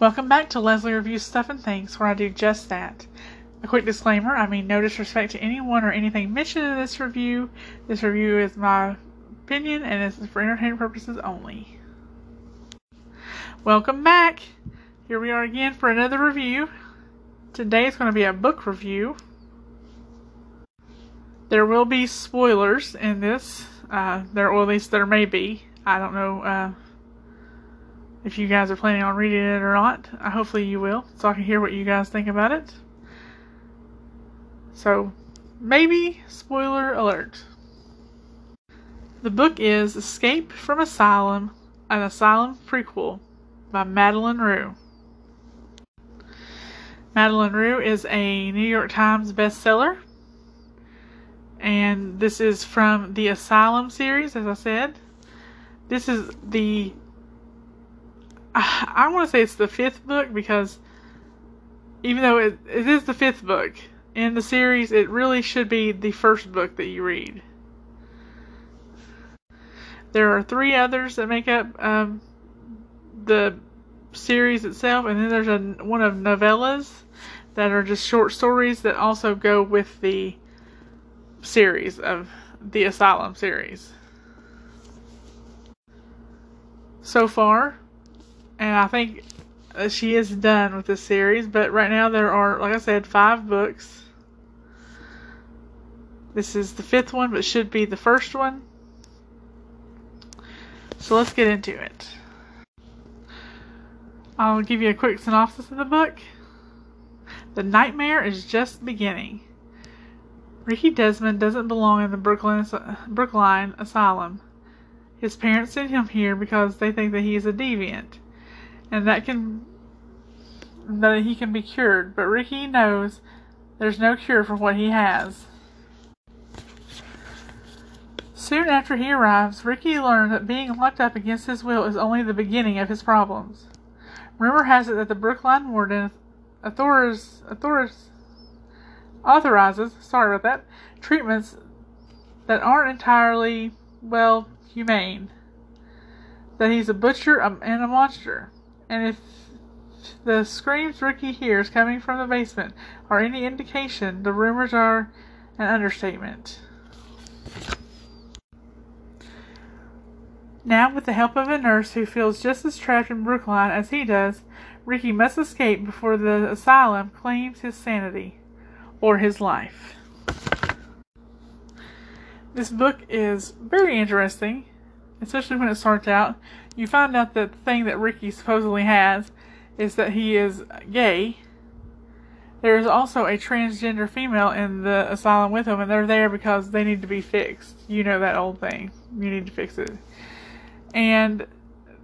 Welcome back to Leslie Reviews Stuff and Things, where I do just that. A quick disclaimer, I mean no disrespect to anyone or anything mentioned in this review. This review is my opinion and this is for entertainment purposes only. Welcome back! Here we are again for another review. Today is going to be a book review. There will be spoilers in this, or at least there may be. I don't know if you guys are planning on reading it or not. Hopefully you will, so I can hear what you guys think about it. So, maybe spoiler alert. The book is Escape from Asylum, an Asylum Prequel by Madeleine Roux. Madeleine Roux is a New York Times bestseller, and this is from the Asylum series, as I said. This is I want to say it's the fifth book, because even though it is the fifth book in the series, it really should be the first book that you read. There are three others that make up the series itself, and then there's one of novellas that are just short stories that also go with the series of the Asylum series. So far, and I think she is done with this series, but right now there are, like I said, five books. This is the fifth one, but should be the first one. So let's get into it. I'll give you a quick synopsis of the book. The nightmare is just beginning. Ricky Desmond doesn't belong in the Brookline Asylum. His parents sent him here because they think that he is a deviant, and that he can be cured, but Ricky knows there's no cure for what he has. Soon after he arrives, Ricky learns that being locked up against his will is only the beginning of his problems. Rumor has it that the Brookline warden authorizes treatments that aren't entirely, humane. That he's a butcher and a monster. And if the screams Ricky hears coming from the basement are any indication, the rumors are an understatement. Now, with the help of a nurse who feels just as trapped in Brookline as he does, Ricky must escape before the asylum claims his sanity or his life. This book is very interesting, especially when it starts out. You find out that the thing that Ricky supposedly has is that he is gay. There is also a transgender female in the asylum with him, and they're there because they need to be fixed. You know that old thing. You need to fix it. And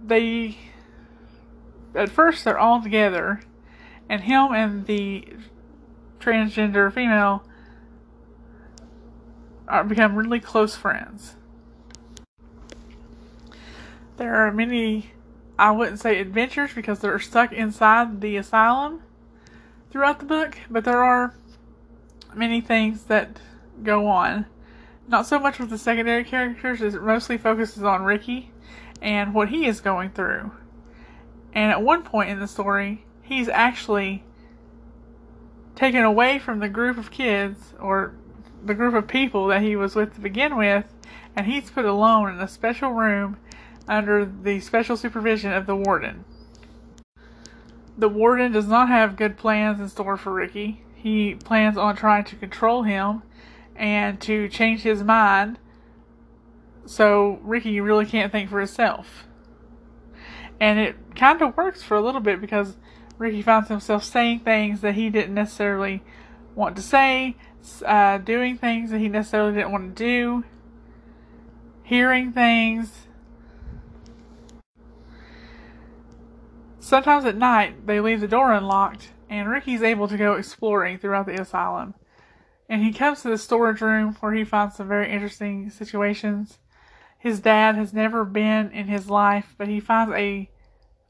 they, at first, they're all together, and him and the transgender female become really close friends. There are many, I wouldn't say adventures, because they're stuck inside the asylum throughout the book, but there are many things that go on. Not so much with the secondary characters, as it mostly focuses on Ricky and what he is going through. And at one point in the story, he's actually taken away from the group of kids, or the group of people that he was with to begin with, and he's put alone in a special room under the special supervision of the warden. The warden does not have good plans in store for Ricky. He plans on trying to control him and to change his mind, so Ricky really can't think for himself. And it kind of works for a little bit, because Ricky finds himself saying things that he didn't necessarily want to say, doing things that he necessarily didn't want to do, hearing things. Sometimes at night, they leave the door unlocked, and Ricky's able to go exploring throughout the asylum. And he comes to the storage room, where he finds some very interesting situations. His dad has never been in his life, but he finds a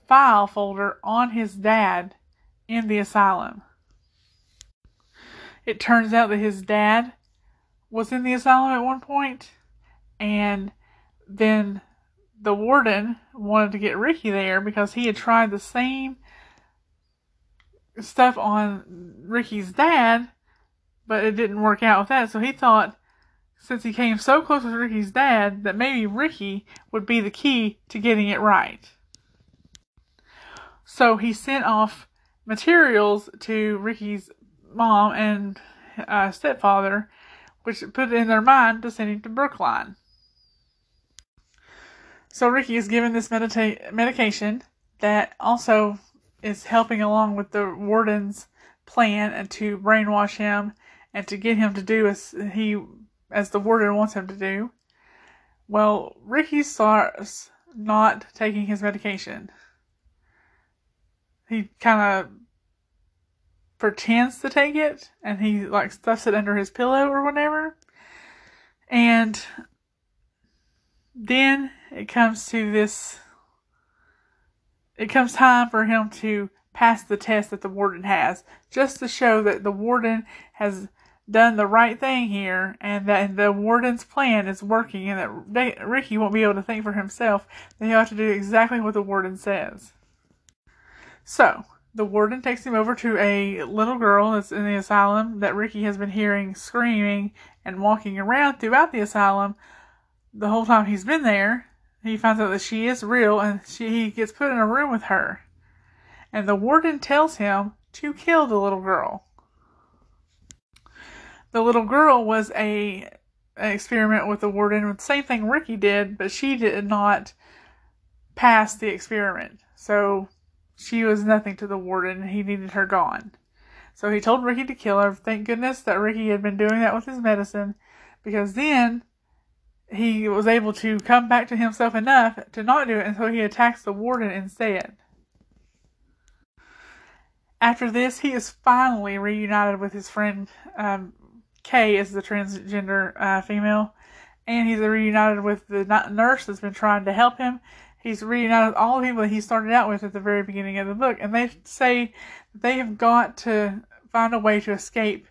file folder on his dad in the asylum. It turns out that his dad was in the asylum at one point, and then the warden wanted to get Ricky there because he had tried the same stuff on Ricky's dad, but it didn't work out with that. So he thought, since he came so close with Ricky's dad, that maybe Ricky would be the key to getting it right. So he sent off materials to Ricky's mom and stepfather, which put it in their mind to send him to Brookline. So Ricky is given this medication that also is helping along with the warden's plan and to brainwash him and to get him to do as the warden wants him to do. Well, Ricky starts not taking his medication. He kind of pretends to take it, and he like stuffs it under his pillow or whatever. And then it comes time for him to pass the test that the warden has, just to show that the warden has done the right thing here, and that the warden's plan is working, and that Ricky won't be able to think for himself, that he'll have to do exactly what the warden says. So the warden takes him over to a little girl that's in the asylum that Ricky has been hearing screaming and walking around throughout the asylum the whole time he's been there. He finds out that she is real, and he gets put in a room with her. And the warden tells him to kill the little girl. The little girl was an experiment with the warden. The same thing Ricky did, but she did not pass the experiment. So she was nothing to the warden, and he needed her gone. So he told Ricky to kill her. Thank goodness that Ricky had been doing that with his medicine, because then he was able to come back to himself enough to not do it, and so he attacks the warden instead. After this, he is finally reunited with his friend. Kay is the transgender female, and he's reunited with the nurse that's been trying to help him. He's reunited with all the people that he started out with at the very beginning of the book, and they say they have got to find a way to escape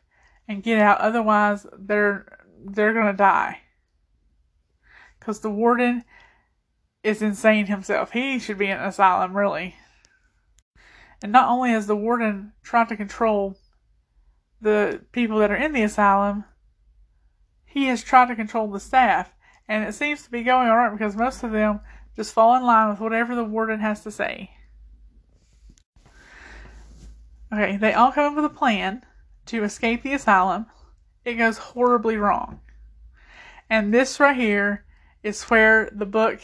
and get out, otherwise they're going to die. Because the warden is insane himself. He should be in an asylum, really. And not only has the warden tried to control the people that are in the asylum, he has tried to control the staff. And it seems to be going all right, because most of them just fall in line with whatever the warden has to say. Okay, they all come up with a plan to escape the asylum. It goes horribly wrong. And this right here is where the book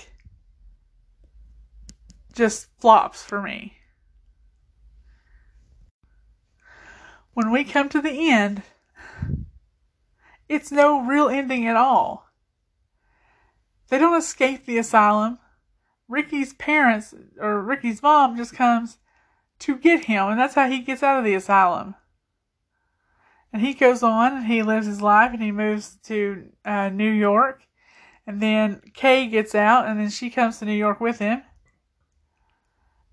just flops for me. When we come to the end, it's no real ending at all. They don't escape the asylum. Ricky's parents, or Ricky's mom, just comes to get him, and that's how he gets out of the asylum. And he goes on, and he lives his life, and he moves to New York. And then Kay gets out, and then she comes to New York with him.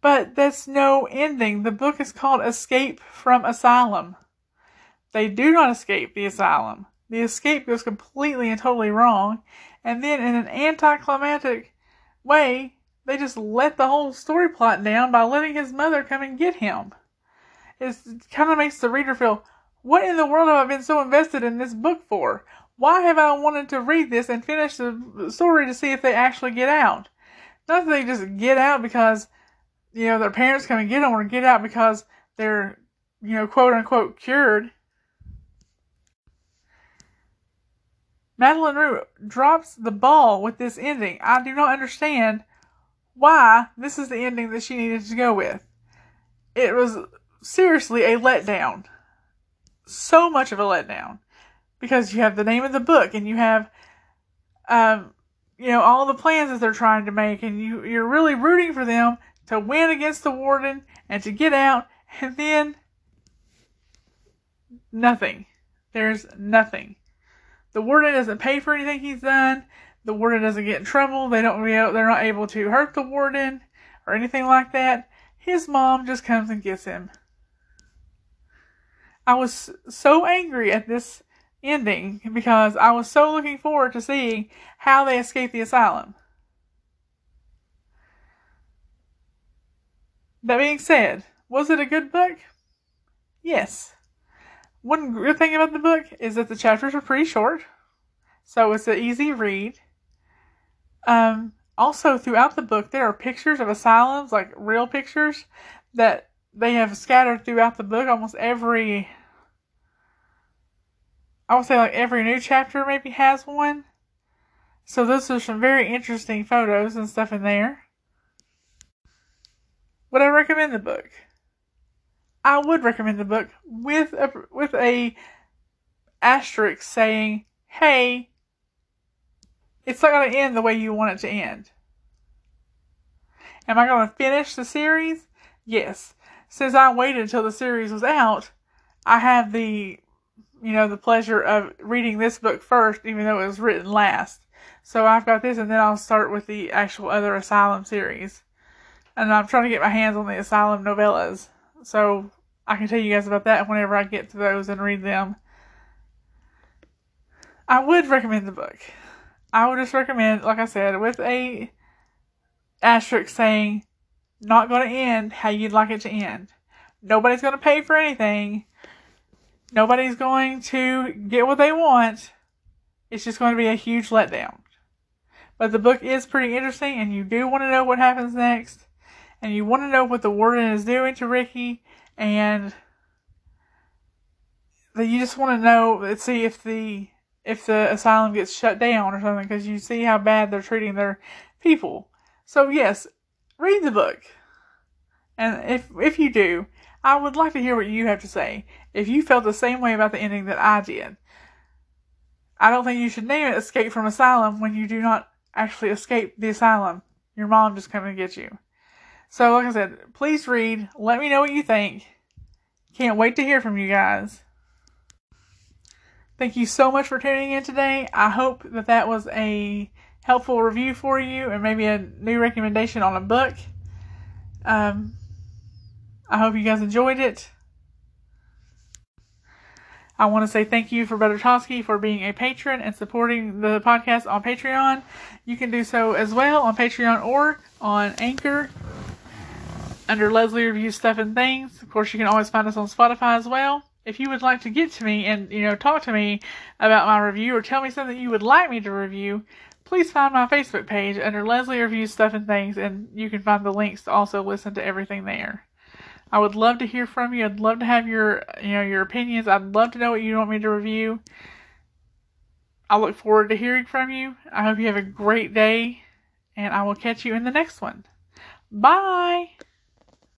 But that's no ending. The book is called Escape from Asylum. They do not escape the asylum. The escape goes completely and totally wrong. And then in an anticlimactic way, they just let the whole story plot down by letting his mother come and get him. It kind of makes the reader feel, what in the world have I been so invested in this book for? Why have I wanted to read this and finish the story to see if they actually get out? Not that they just get out because, you know, their parents come and get them, or get out because they're, you know, quote unquote cured. Madeleine Roux drops the ball with this ending. I do not understand why this is the ending that she needed to go with. It was seriously a letdown. So much of a letdown. Because you have the name of the book, and you have, you know, all the plans that they're trying to make, and you're really rooting for them to win against the warden and to get out, and then nothing. There's nothing. The warden doesn't pay for anything he's done. The warden doesn't get in trouble. They're not able to hurt the warden or anything like that. His mom just comes and gets him. I was so angry at this ending, because I was so looking forward to seeing how they escape the asylum. That being said, was it a good book? Yes. One good thing about the book is that the chapters are pretty short, so it's an easy read. Also, throughout the book, there are pictures of asylums, like real pictures, that they have scattered throughout the book. Almost every, I would say like every new chapter maybe has one. So those are some very interesting photos and stuff in there. Would I recommend the book? I would recommend the book with a asterisk saying, hey, it's not going to end the way you want it to end. Am I going to finish the series? Yes. Since I waited until the series was out, I have the pleasure of reading this book first, even though it was written last. So I've got this, and then I'll start with the actual other Asylum series. And I'm trying to get my hands on the Asylum novellas, so I can tell you guys about that whenever I get to those and read them. I would recommend the book. I would just recommend, like I said, with a asterisk saying, not going to end how you'd like it to end. Nobody's going to pay for anything. Nobody's going to get what they want. It's just going to be a huge letdown. But the book is pretty interesting, and you do want to know what happens next. And you want to know what the warden is doing to Ricky. And that you just want to know, let's see if the asylum gets shut down or something, because you see how bad they're treating their people. So yes, read the book. And if you do, I would like to hear what you have to say. If you felt the same way about the ending that I did. I don't think you should name it Escape from Asylum when you do not actually escape the asylum. Your mom just come and get you. So like I said, please read. Let me know what you think. Can't wait to hear from you guys. Thank you so much for tuning in today. I hope that was a helpful review for you and maybe a new recommendation on a book. I hope you guys enjoyed it. I want to say thank you for Brother Toski for being a patron and supporting the podcast on Patreon. You can do so as well on Patreon or on Anchor under Leslie Reviews Stuff and Things. Of course, you can always find us on Spotify as well. If you would like to get to me and, talk to me about my review or tell me something you would like me to review, please find my Facebook page under Leslie Reviews Stuff and Things, and you can find the links to also listen to everything there. I would love to hear from you. I'd love to have your opinions. I'd love to know what you want me to review. I look forward to hearing from you. I hope you have a great day, and I will catch you in the next one. Bye!